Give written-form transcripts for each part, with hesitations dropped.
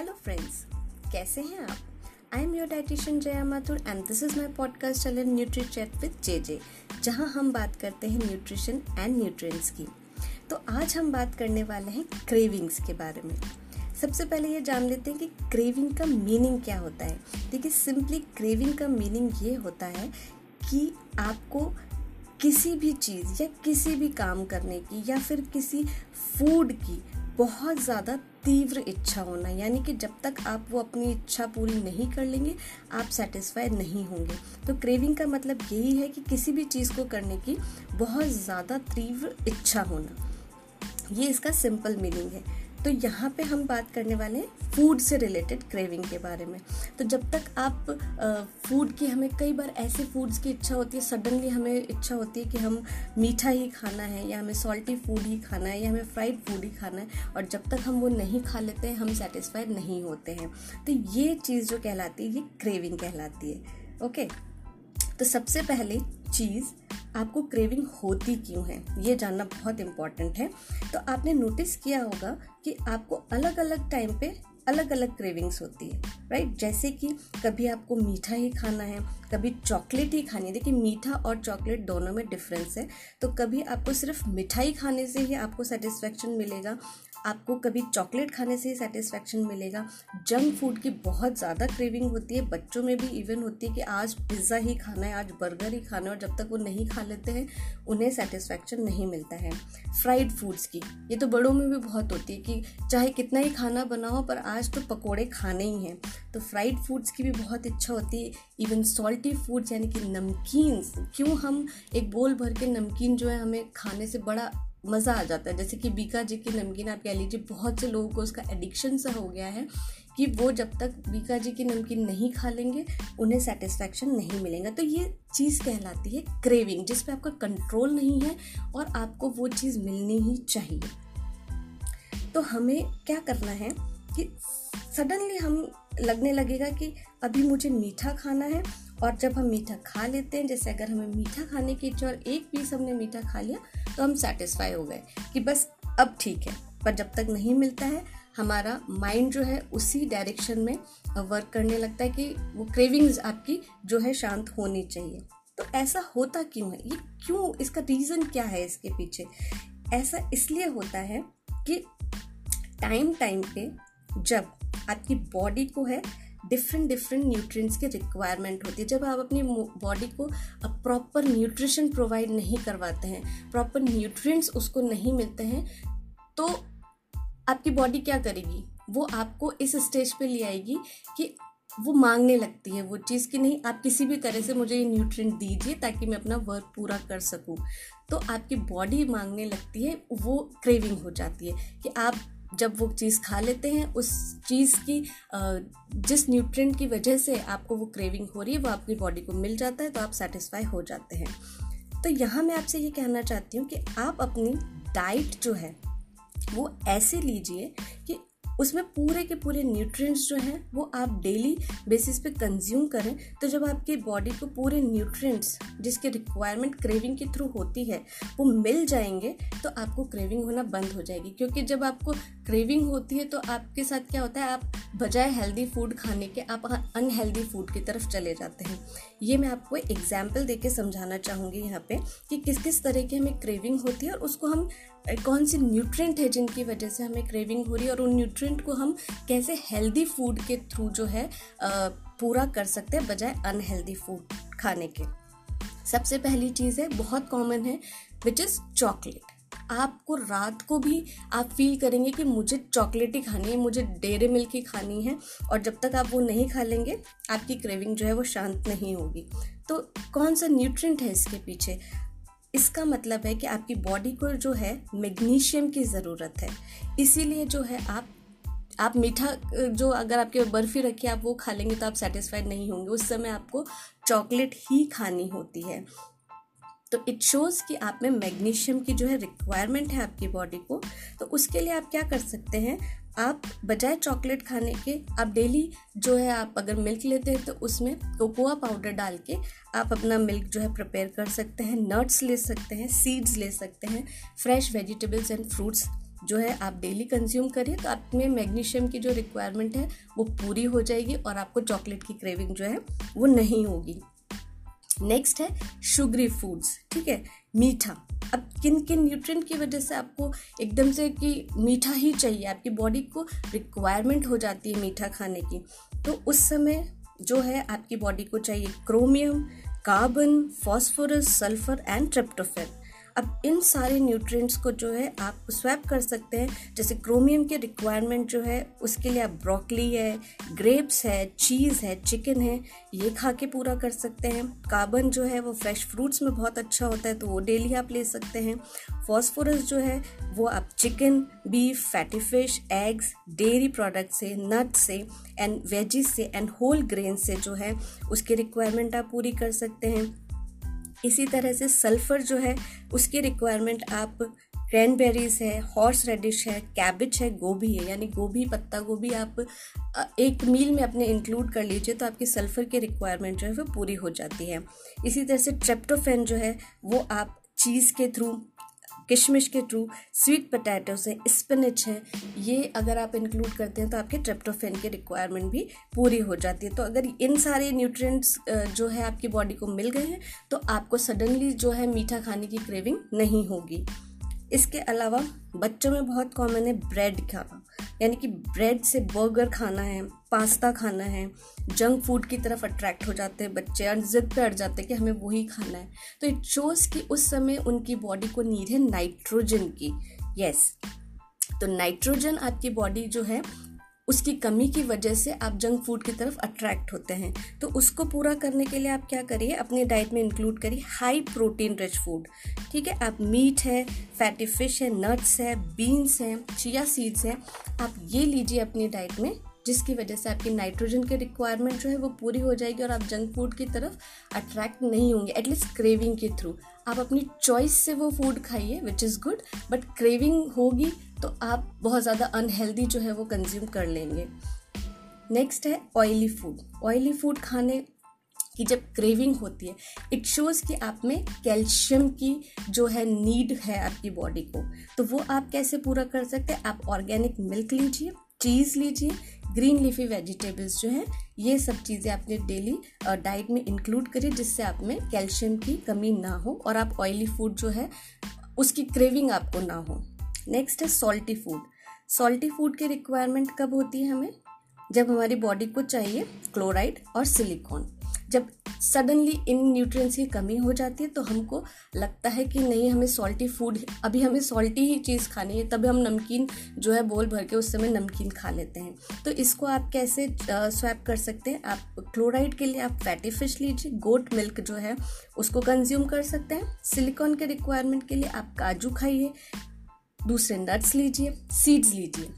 Hello friends, कैसे हैं आप। I am your dietitian Jaya Mathur and this is my podcast channel Nutrichat with JJ, जहां हम बात करते हैं न्यूट्रिशन एंड न्यूट्रिएंट्स की। तो आज हम बात करने वाले हैं क्रेविंग्स के बारे में। सबसे पहले ये जान लेते हैं कि क्रेविंग का मीनिंग क्या होता है। देखिए, सिंपली क्रेविंग का मीनिंग ये होता है कि आपको किसी भी चीज़ या किसी भी काम करने की या फिर किसी फूड की बहुत ज़्यादा तीव्र इच्छा होना, यानी कि जब तक आप वो अपनी इच्छा पूरी नहीं कर लेंगे आप सेटिस्फाई नहीं होंगे। तो क्रेविंग का मतलब यही है कि किसी भी चीज़ को करने की बहुत ज़्यादा तीव्र इच्छा होना, ये इसका सिंपल मीनिंग है। तो यहाँ पे हम बात करने वाले हैं फूड से रिलेटेड क्रेविंग के बारे में। तो जब तक आप फूड की, हमें कई बार ऐसे फूड्स की इच्छा होती है, सडनली हमें इच्छा होती है कि हम मीठा ही खाना है या हमें सॉल्टी फूड ही खाना है या हमें फ्राइड फूड ही खाना है, और जब तक हम वो नहीं खा लेते हैं हम सेटिस्फाइड नहीं होते हैं। तो ये चीज़ जो कहलाती है, ये क्रेविंग कहलाती है। ओके, तो सबसे पहले चीज़, आपको क्रेविंग होती क्यों है, ये जानना बहुत इम्पॉर्टेंट है। तो आपने नोटिस किया होगा कि आपको अलग अलग टाइम पे अलग अलग क्रेविंग्स होती है, राइट। जैसे कि कभी आपको मीठा ही खाना है, कभी चॉकलेट ही खानी है। देखिए, मीठा और चॉकलेट दोनों में डिफरेंस है। तो कभी आपको सिर्फ मिठाई खाने से ही आपको सेटिस्फेक्शन मिलेगा, आपको कभी चॉकलेट खाने से ही सेटिस्फेक्शन मिलेगा। जंक फूड की बहुत ज़्यादा क्रेविंग होती है, बच्चों में भी इवन होती है कि आज पिज़्ज़ा ही खाना है, आज बर्गर ही खाना है, और जब तक वो नहीं खा लेते हैं उन्हें सेटिस्फेक्शन नहीं मिलता है। फ्राइड फूड्स की, ये तो बड़ों में भी बहुत होती है कि चाहे कितना ही खाना बनाओ पर आज तो पकोड़े खाने ही हैं। तो फ्राइड फूड्स की भी बहुत इच्छा होती है। इवन सॉल्टी फूड्स, यानी कि नमकीन्स, क्यों हम एक बोल भर के नमकीन जो है हमें खाने से बड़ा मज़ा आ जाता है। जैसे कि बीका जी की नमकीन आप कह लीजिए, बहुत से लोगों को उसका एडिक्शन सा हो गया है कि वो जब तक बीका जी की नमकीन नहीं खा लेंगे उन्हें सेटिस्फेक्शन नहीं मिलेगा। तो ये चीज़ कहलाती है क्रेविंग, जिस पे आपका कंट्रोल नहीं है और आपको वो चीज़ मिलनी ही चाहिए। तो हमें क्या करना है कि सडनली हम लगने लगेगा कि अभी मुझे मीठा खाना है, और जब हम मीठा खा लेते हैं, जैसे अगर हमें मीठा खाने की इच्छा और एक पीस हमने मीठा खा लिया तो हम सेटिस्फाई हो गए कि बस अब ठीक है। पर जब तक नहीं मिलता है हमारा माइंड जो है उसी डायरेक्शन में वर्क करने लगता है कि वो क्रेविंग्स आपकी जो है शांत होनी चाहिए। तो ऐसा होता क्यों है, ये क्यों, इसका रीज़न क्या है इसके पीछे। ऐसा इसलिए होता है कि टाइम टाइम पे जब आपकी बॉडी को है डिफरेंट न्यूट्रिएंट्स की रिक्वायरमेंट होती है, जब आप अपनी बॉडी को प्रॉपर न्यूट्रिशन प्रोवाइड नहीं करवाते हैं, प्रॉपर न्यूट्रिएंट्स उसको नहीं मिलते हैं, तो आपकी बॉडी क्या करेगी, वो आपको इस स्टेज पे ले आएगी कि वो मांगने लगती है वो चीज़ कि नहीं, आप किसी भी तरह से मुझे ये न्यूट्रिएंट दीजिए ताकि मैं अपना वर्क पूरा कर सकूँ। तो आपकी बॉडी मांगने लगती है, वो क्रेविंग हो जाती है कि आप जब वो चीज़ खा लेते हैं, उस चीज़ की जिस न्यूट्रिएंट की वजह से आपको वो क्रेविंग हो रही है वो आपकी बॉडी को मिल जाता है, तो आप सेटिस्फाई हो जाते हैं। तो यहाँ मैं आपसे ये कहना चाहती हूँ कि आप अपनी डाइट जो है वो ऐसे लीजिए कि उसमें पूरे के पूरे न्यूट्रिएंट्स जो हैं वो आप डेली बेसिस पे कंज्यूम करें। तो जब आपकी बॉडी को पूरे न्यूट्रिएंट्स जिसके रिक्वायरमेंट क्रेविंग के थ्रू होती है वो मिल जाएंगे तो आपको क्रेविंग होना बंद हो जाएगी। क्योंकि जब आपको क्रेविंग होती है तो आपके साथ क्या होता है, आप बजाय हेल्दी फूड खाने के आप अनहेल्दी फूड की तरफ चले जाते हैं। ये मैं आपको एग्जाम्पल दे के समझाना चाहूँगी यहाँ पे कि किस किस तरह की हमें क्रेविंग होती है और उसको हम कौन सी न्यूट्रिएंट है जिनकी वजह से हमें क्रेविंग हो रही है, और उन न्यूट्रिएंट को हम कैसे हेल्दी फूड के थ्रू जो है पूरा कर सकते हैं बजाय अनहेल्दी फूड खाने के। सबसे पहली चीज़ है, बहुत कॉमन है, विच इज़ चॉकलेट। आपको रात को भी आप फील करेंगे कि मुझे चॉकलेट ही खानी है, मुझे डेयरी मिल्क ही खानी है, और जब तक आप वो नहीं खा लेंगे आपकी क्रेविंग जो है वो शांत नहीं होगी। तो कौन सा न्यूट्रिएंट है इसके पीछे, इसका मतलब है कि आपकी बॉडी को जो है मैग्नीशियम की ज़रूरत है। इसीलिए जो है आप मीठा जो, अगर आपके बर्फ़ी रखी आप वो खा लेंगे तो आप सेटिस्फाइड नहीं होंगे, उस समय आपको चॉकलेट ही खानी होती है। तो इट शोज़ कि आप में मैग्नीशियम की जो है रिक्वायरमेंट है आपकी बॉडी को। तो उसके लिए आप क्या कर सकते हैं, आप बजाय चॉकलेट खाने के आप डेली जो है, आप अगर मिल्क लेते हैं तो उसमें कोकोआ पाउडर डाल के आप अपना मिल्क जो है प्रिपेयर कर सकते हैं। नट्स ले सकते हैं, सीड्स ले सकते हैं, फ्रेश वेजिटेबल्स एंड फ्रूट्स जो है आप डेली कंज्यूम करिए तो आप में मैग्नीशियम की जो रिक्वायरमेंट है वो पूरी हो जाएगी और आपको चॉकलेट की क्रेविंग जो है वो नहीं होगी। नेक्स्ट है शुगरी फूड्स, ठीक है, मीठा। अब किन किन न्यूट्रिएंट की वजह से आपको एकदम से कि मीठा ही चाहिए, आपकी बॉडी को रिक्वायरमेंट हो जाती है मीठा खाने की, तो उस समय जो है आपकी बॉडी को चाहिए chromium, carbon, phosphorus, sulphur and tryptophan. अब इन सारे न्यूट्रिएंट्स को जो है आप स्वैप कर सकते हैं। जैसे क्रोमियम के रिक्वायरमेंट जो है उसके लिए आप ब्रोकली है, ग्रेप्स है, चीज़ है, चिकन है, ये खा के पूरा कर सकते हैं। कार्बन जो है वो फ्रेश फ्रूट्स में बहुत अच्छा होता है तो वो डेली आप ले सकते हैं। फॉस्फोरस जो है वो आप chicken, beef, fatty fish, eggs, dairy product से, नट से एंड वेजिस से एंड होल ग्रेन से जो है उसकी रिक्वायरमेंट आप पूरी कर सकते हैं। इसी तरह से सल्फ़र जो है उसकी रिक्वायरमेंट आप क्रैनबेरीज है, हॉर्स रेडिश है, कैबेज है, गोभी है, यानी गोभी, पत्ता गोभी आप एक मील में अपने इंक्लूड कर लीजिए तो आपकी सल्फ़र की रिक्वायरमेंट जो है वो पूरी हो जाती है। इसी तरह से ट्रिप्टोफैन जो है वो आप चीज़ के थ्रू, किशमिश के थ्रू, स्वीट पटैटोस है, स्पिनच है, ये अगर आप इंक्लूड करते हैं तो आपके ट्रिप्टोफैन की रिक्वायरमेंट भी पूरी हो जाती है। तो अगर इन सारे न्यूट्रिएंट्स जो है आपकी बॉडी को मिल गए हैं तो आपको सडनली जो है मीठा खाने की क्रेविंग नहीं होगी। इसके अलावा बच्चों में बहुत कॉमन है ब्रेड खाना, यानी कि ब्रेड से बर्गर खाना है, पास्ता खाना है, जंक फूड की तरफ अट्रैक्ट हो जाते हैं बच्चे और जिद पे अड़ जाते हैं कि हमें वही खाना है। तो इट शोज़ कि उस समय उनकी बॉडी को नीड है नाइट्रोजन की। यस, तो नाइट्रोजन आपकी बॉडी जो है उसकी कमी की वजह से आप जंक फूड की तरफ अट्रैक्ट होते हैं। तो उसको पूरा करने के लिए आप क्या करिए, अपने डाइट में इंक्लूड करिए हाई प्रोटीन रिच फूड, ठीक है। आप मीट है, फैटी फिश है, नट्स है, बीन्स हैं, चिया सीड्स हैं, आप ये लीजिए अपनी डाइट में, जिसकी वजह से आपकी नाइट्रोजन की रिक्वायरमेंट जो है वो पूरी हो जाएगी और आप जंक फूड की तरफ अट्रैक्ट नहीं होंगे, एटलीस्ट क्रेविंग के थ्रू। आप अपनी चॉइस से वो फूड खाइए which is good, but craving होगी तो आप बहुत ज़्यादा अनहेल्दी जो है वो कंज्यूम कर लेंगे। नेक्स्ट है ऑयली फूड। ऑयली फूड खाने कि जब क्रेविंग होती है इट शोज़ कि आप में कैल्शियम की जो है नीड है आपकी बॉडी को, तो वो आप कैसे पूरा कर सकते हैं, आप ऑर्गेनिक मिल्क लीजिए, चीज़ लीजिए, ग्रीन लीफी वेजिटेबल्स जो हैं, ये सब चीज़ें आपने डेली डाइट में इंक्लूड करिए जिससे आप में कैल्शियम की कमी ना हो और आप ऑयली फूड जो है उसकी क्रेविंग आपको ना हो। नेक्स्ट है सॉल्टी फूड। सॉल्टी फूड की रिक्वायरमेंट कब होती है हमें, जब हमारी बॉडी को चाहिए क्लोराइड और सिलिकॉन। जब सडनली इन न्यूट्रिएंट्स की कमी हो जाती है तो हमको लगता है कि नहीं, हमें सॉल्टी फूड, अभी हमें सॉल्टी ही चीज़ खानी है, तभी हम नमकीन जो है बोल भर के उस समय नमकीन खा लेते हैं। तो इसको आप कैसे स्वैप कर सकते हैं, आप क्लोराइड के लिए आप फैटी फिश लीजिए, गोट मिल्क जो है उसको कंज्यूम कर सकते हैं। सिलिकॉन के रिक्वायरमेंट के लिए आप काजू खाइए, दूसरे नट्स लीजिए, सीड्स लीजिए,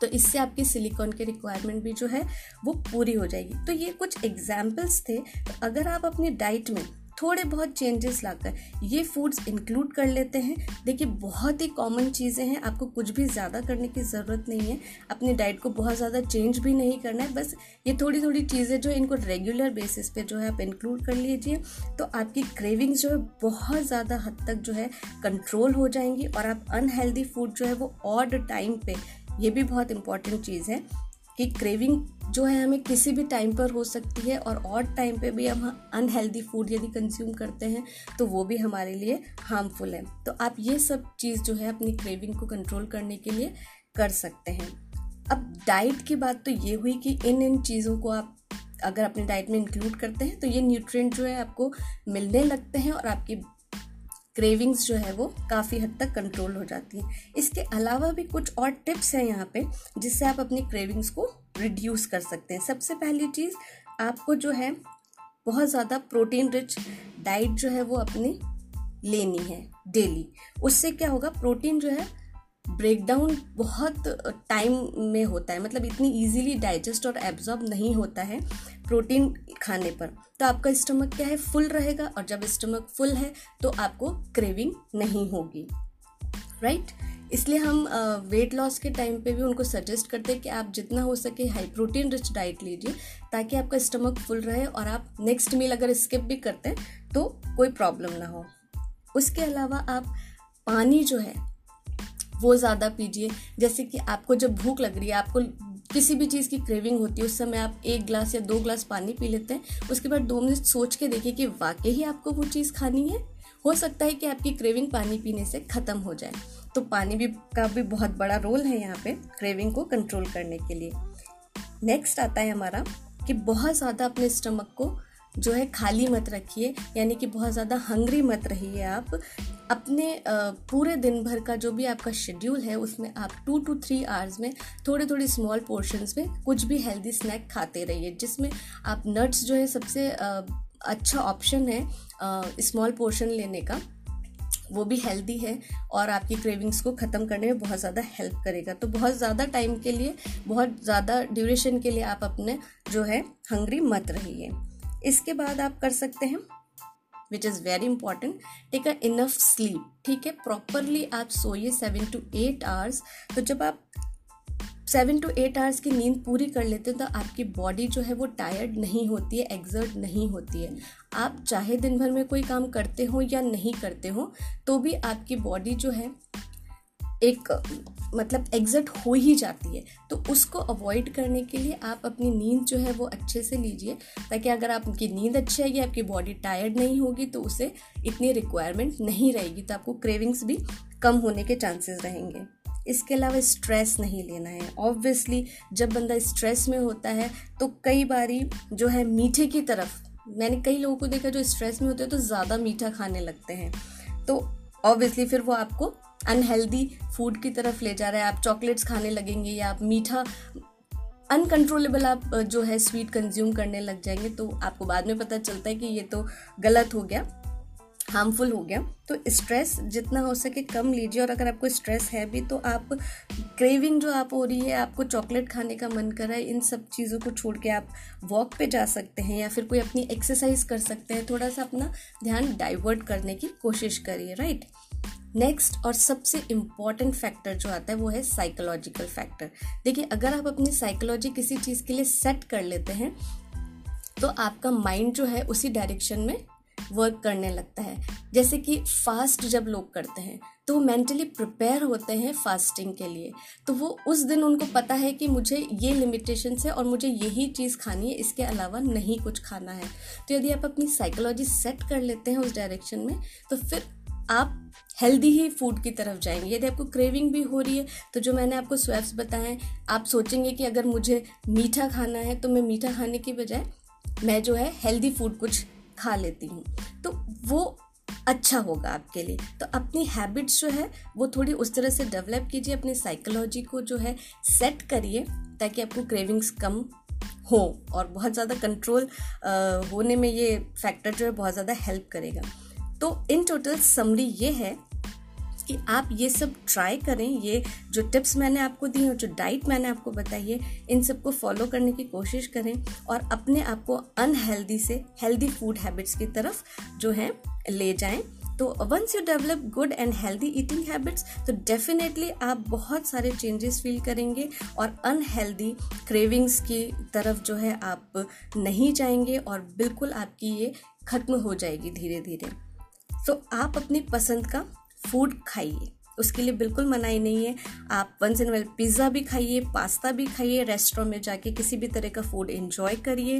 तो इससे आपकी सिलिकॉन की रिक्वायरमेंट भी जो है वो पूरी हो जाएगी। तो ये कुछ एग्जाम्पल्स थे। तो अगर आप अपने डाइट में थोड़े बहुत चेंजेस लाकर ये फूड्स इंक्लूड कर लेते हैं, देखिए बहुत ही कॉमन चीज़ें हैं, आपको कुछ भी ज़्यादा करने की ज़रूरत नहीं है, अपने डाइट को बहुत ज़्यादा चेंज भी नहीं करना है, बस ये थोड़ी थोड़ी चीज़ें जो इनको रेगुलर बेसिस पे जो है आप इंक्लूड कर लीजिए तो आपकी क्रेविंग्स जो है बहुत ज़्यादा हद तक जो है कंट्रोल हो जाएंगी और आप अनहेल्दी फूड जो है वो ऑड टाइम पर, ये भी बहुत इंपॉर्टेंट चीज़ है कि क्रेविंग जो है हमें किसी भी टाइम पर हो सकती है और ऑड टाइम पे भी हम अनहेल्दी फूड यदि कंज्यूम करते हैं तो वो भी हमारे लिए हार्मफुल है। तो आप ये सब चीज़ जो है अपनी क्रेविंग को कंट्रोल करने के लिए कर सकते हैं। अब डाइट की बात तो ये हुई कि इन चीज़ों को आप अगर अपने डाइट में इंक्लूड करते हैं तो ये न्यूट्रिएंट जो है आपको मिलने लगते हैं और आपकी क्रेविंग्स जो है वो काफ़ी हद तक कंट्रोल हो जाती है। इसके अलावा भी कुछ और टिप्स हैं यहाँ पे जिससे आप अपनी क्रेविंग्स को रिड्यूस कर सकते हैं। सबसे पहली चीज़, आपको जो है बहुत ज़्यादा प्रोटीन रिच डाइट जो है वो अपनी लेनी है डेली। उससे क्या होगा, प्रोटीन जो है ब्रेकडाउन बहुत टाइम में होता है, मतलब इतनी ईजीली डाइजेस्ट और एब्जॉर्ब नहीं होता है प्रोटीन खाने पर। तो आपका स्टमक क्या है, फुल रहेगा और जब स्टमक फुल है तो आपको क्रेविंग नहीं होगी, राइट? इसलिए हम वेट लॉस के टाइम पे भी उनको सजेस्ट करते हैं कि आप जितना हो सके हाई प्रोटीन रिच डाइट लीजिए ताकि आपका स्टमक फुल रहे और आप नेक्स्ट मील अगर स्किप भी करते हैं तो कोई प्रॉब्लम ना हो। उसके अलावा आप पानी जो है वो ज़्यादा पीजिए। जैसे कि आपको जब भूख लग रही है, आपको किसी भी चीज़ की क्रेविंग होती है, उस समय आप 1 ग्लास या 2 ग्लास पानी पी लेते हैं, उसके बाद 2 मिनट सोच के देखिए कि वाकई ही आपको वो चीज़ खानी है। हो सकता है कि आपकी क्रेविंग पानी पीने से ख़त्म हो जाए। तो पानी भी का भी बहुत बड़ा रोल है यहाँ पे क्रेविंग को कंट्रोल करने के लिए। नेक्स्ट आता है हमारा कि बहुत ज़्यादा अपने स्टमक को जो है खाली मत रखिए, यानी कि बहुत ज़्यादा हंग्री मत रहिए। आप अपने पूरे दिन भर का जो भी आपका शेड्यूल है उसमें आप 2 to 3 hours में थोड़े थोड़े स्मॉल पोर्शंस में कुछ भी हेल्दी स्नैक खाते रहिए, जिसमें आप नट्स जो है सबसे अच्छा ऑप्शन है स्मॉल पोर्शन लेने का, वो भी हेल्दी है और आपकी क्रेविंग्स को ख़त्म करने में बहुत ज़्यादा हेल्प करेगा। तो बहुत ज़्यादा टाइम के लिए, बहुत ज़्यादा ड्यूरेशन के लिए आप अपने जो है हंग्री मत रहिए। इसके बाद आप कर सकते हैं, which is very important, take a enough sleep. ठीक है, प्रॉपरली आप सोइए 7 to 8 hours। तो जब आप 7 to 8 hours की नींद पूरी कर लेते हैं तो आपकी बॉडी जो है वो टायर्ड नहीं होती है, एग्जर्ट नहीं होती है। आप चाहे दिन भर में कोई काम करते हो या नहीं करते हो तो भी आपकी बॉडी जो है एक मतलब एग्जर्ट हो ही जाती है। तो उसको अवॉइड करने के लिए आप अपनी नींद जो है वो अच्छे से लीजिए, ताकि अगर आपकी नींद अच्छी आएगी, आपकी बॉडी टायर्ड नहीं होगी, तो उसे इतनी रिक्वायरमेंट नहीं रहेगी, तो आपको क्रेविंग्स भी कम होने के चांसेस रहेंगे। इसके अलावा स्ट्रेस नहीं लेना है। ऑब्वियसली जब बंदा स्ट्रेस में होता है तो कई बारी जो है मीठे की तरफ, मैंने कई लोगों को देखा जो स्ट्रेस में होते हैं तो ज़्यादा मीठा खाने लगते हैं, तो ऑब्वियसली फिर वो आपको अनहेल्दी फूड की तरफ ले जा रहा है। आप चॉकलेट्स खाने लगेंगे या आप मीठा अनकंट्रोलेबल आप जो है स्वीट कंज्यूम करने लग जाएंगे, तो आपको बाद में पता चलता है कि ये तो गलत हो गया, हार्मफुल हो गया। तो स्ट्रेस जितना हो सके कम लीजिए, और अगर आपको स्ट्रेस है भी तो आप क्रेविंग जो आप हो रही है, आपको चॉकलेट खाने का मन कर रहा है, इन सब चीज़ों को छोड़ के आप वॉक पे जा सकते हैं या फिर कोई अपनी एक्सरसाइज कर सकते हैं। थोड़ा सा अपना ध्यान डाइवर्ट करने की कोशिश करिए, राइट। नेक्स्ट और सबसे इम्पॉर्टेंट फैक्टर जो आता है वो है साइकोलॉजिकल फैक्टर। देखिए, अगर आप अपनी साइकोलॉजी किसी चीज़ के लिए सेट कर लेते हैं तो आपका माइंड जो है उसी डायरेक्शन में वर्क करने लगता है। जैसे कि फास्ट जब लोग करते हैं तो वो मेंटली प्रिपेयर होते हैं फास्टिंग के लिए, तो वो उस दिन उनको पता है कि मुझे ये लिमिटेशंस है और मुझे यही चीज़ खानी है, इसके अलावा नहीं कुछ खाना है। तो यदि आप अपनी साइकोलॉजी सेट कर लेते हैं उस डायरेक्शन में तो फिर आप हेल्दी ही फूड की तरफ जाएंगे। यदि आपको क्रेविंग भी हो रही है तो जो मैंने आपको स्वैप्स बताएं, आप सोचेंगे कि अगर मुझे मीठा खाना है तो मैं मीठा खाने की बजाय मैं जो है हेल्दी फूड कुछ खा लेती हूँ, तो वो अच्छा होगा आपके लिए। तो अपनी हैबिट्स जो है वो थोड़ी उस तरह से डेवलप कीजिए, अपनी साइकोलॉजी को जो है सेट करिए ताकि आपको क्रेविंग्स कम हो, और बहुत ज़्यादा कंट्रोल होने में ये फैक्टर जो है बहुत ज़्यादा हेल्प करेगा। तो इन टोटल समरी ये है कि आप ये सब ट्राई करें, ये जो टिप्स मैंने आपको दी हैं, जो डाइट मैंने आपको बताई है, इन सबको फॉलो करने की कोशिश करें और अपने आप को अनहेल्दी से हेल्दी फूड हैबिट्स की तरफ जो है ले जाएं। तो once you develop good and healthy eating habits, तो डेफिनेटली आप बहुत सारे चेंजेस फील करेंगे और अनहेल्दी क्रेविंग्स की तरफ जो है आप नहीं जाएंगे और बिल्कुल आपकी ये ख़त्म हो जाएगी धीरे धीरे। तो आप अपनी पसंद का फूड खाइए, उसके लिए बिल्कुल मनाही नहीं है। आप वंस इन वेल पिज़्ज़ा भी खाइए, पास्ता भी खाइए, रेस्टोरेंट में जाके किसी भी तरह का फूड एंजॉय करिए,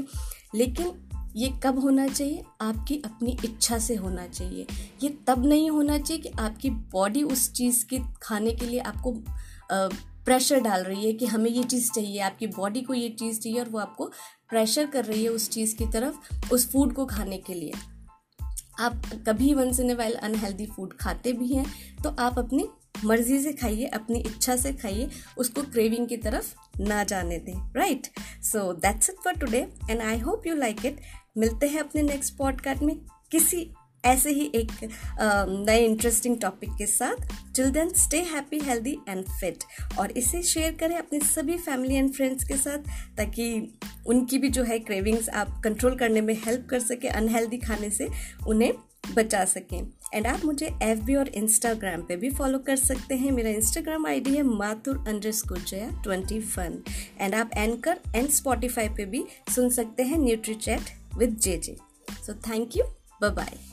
लेकिन ये कब होना चाहिए? आपकी अपनी इच्छा से होना चाहिए। ये तब नहीं होना चाहिए कि आपकी बॉडी उस चीज़ के खाने के लिए आपको प्रेशर डाल रही है कि हमें ये चीज़ चाहिए, आपकी बॉडी को ये चीज़ चाहिए और वो आपको प्रेशर कर रही है उस चीज़ की तरफ, उस फूड को खाने के लिए। आप कभी once in a while unhealthy food खाते भी हैं तो आप अपनी मर्जी से खाइए, अपनी इच्छा से खाइए, उसको क्रेविंग की तरफ ना जाने दें, right. So that's it for today and I hope you like it. मिलते हैं अपने नेक्स्ट पॉडकास्ट में किसी ऐसे ही एक नए इंटरेस्टिंग टॉपिक के साथ। Till then stay happy, healthy and fit, और इसे शेयर करें अपने सभी फैमिली एंड फ्रेंड्स के साथ ताकि उनकी भी जो है क्रेविंग्स आप कंट्रोल करने में हेल्प कर सकें, अनहेल्दी खाने से उन्हें बचा सकें। एंड आप मुझे FB और Instagram पे भी फॉलो कर सकते हैं। मेरा Instagram ID है mathur_jaya21। एंड आप एंकर एंड Spotify पे भी सुन सकते हैं Nutrichat with JJ। So thank you, bye bye.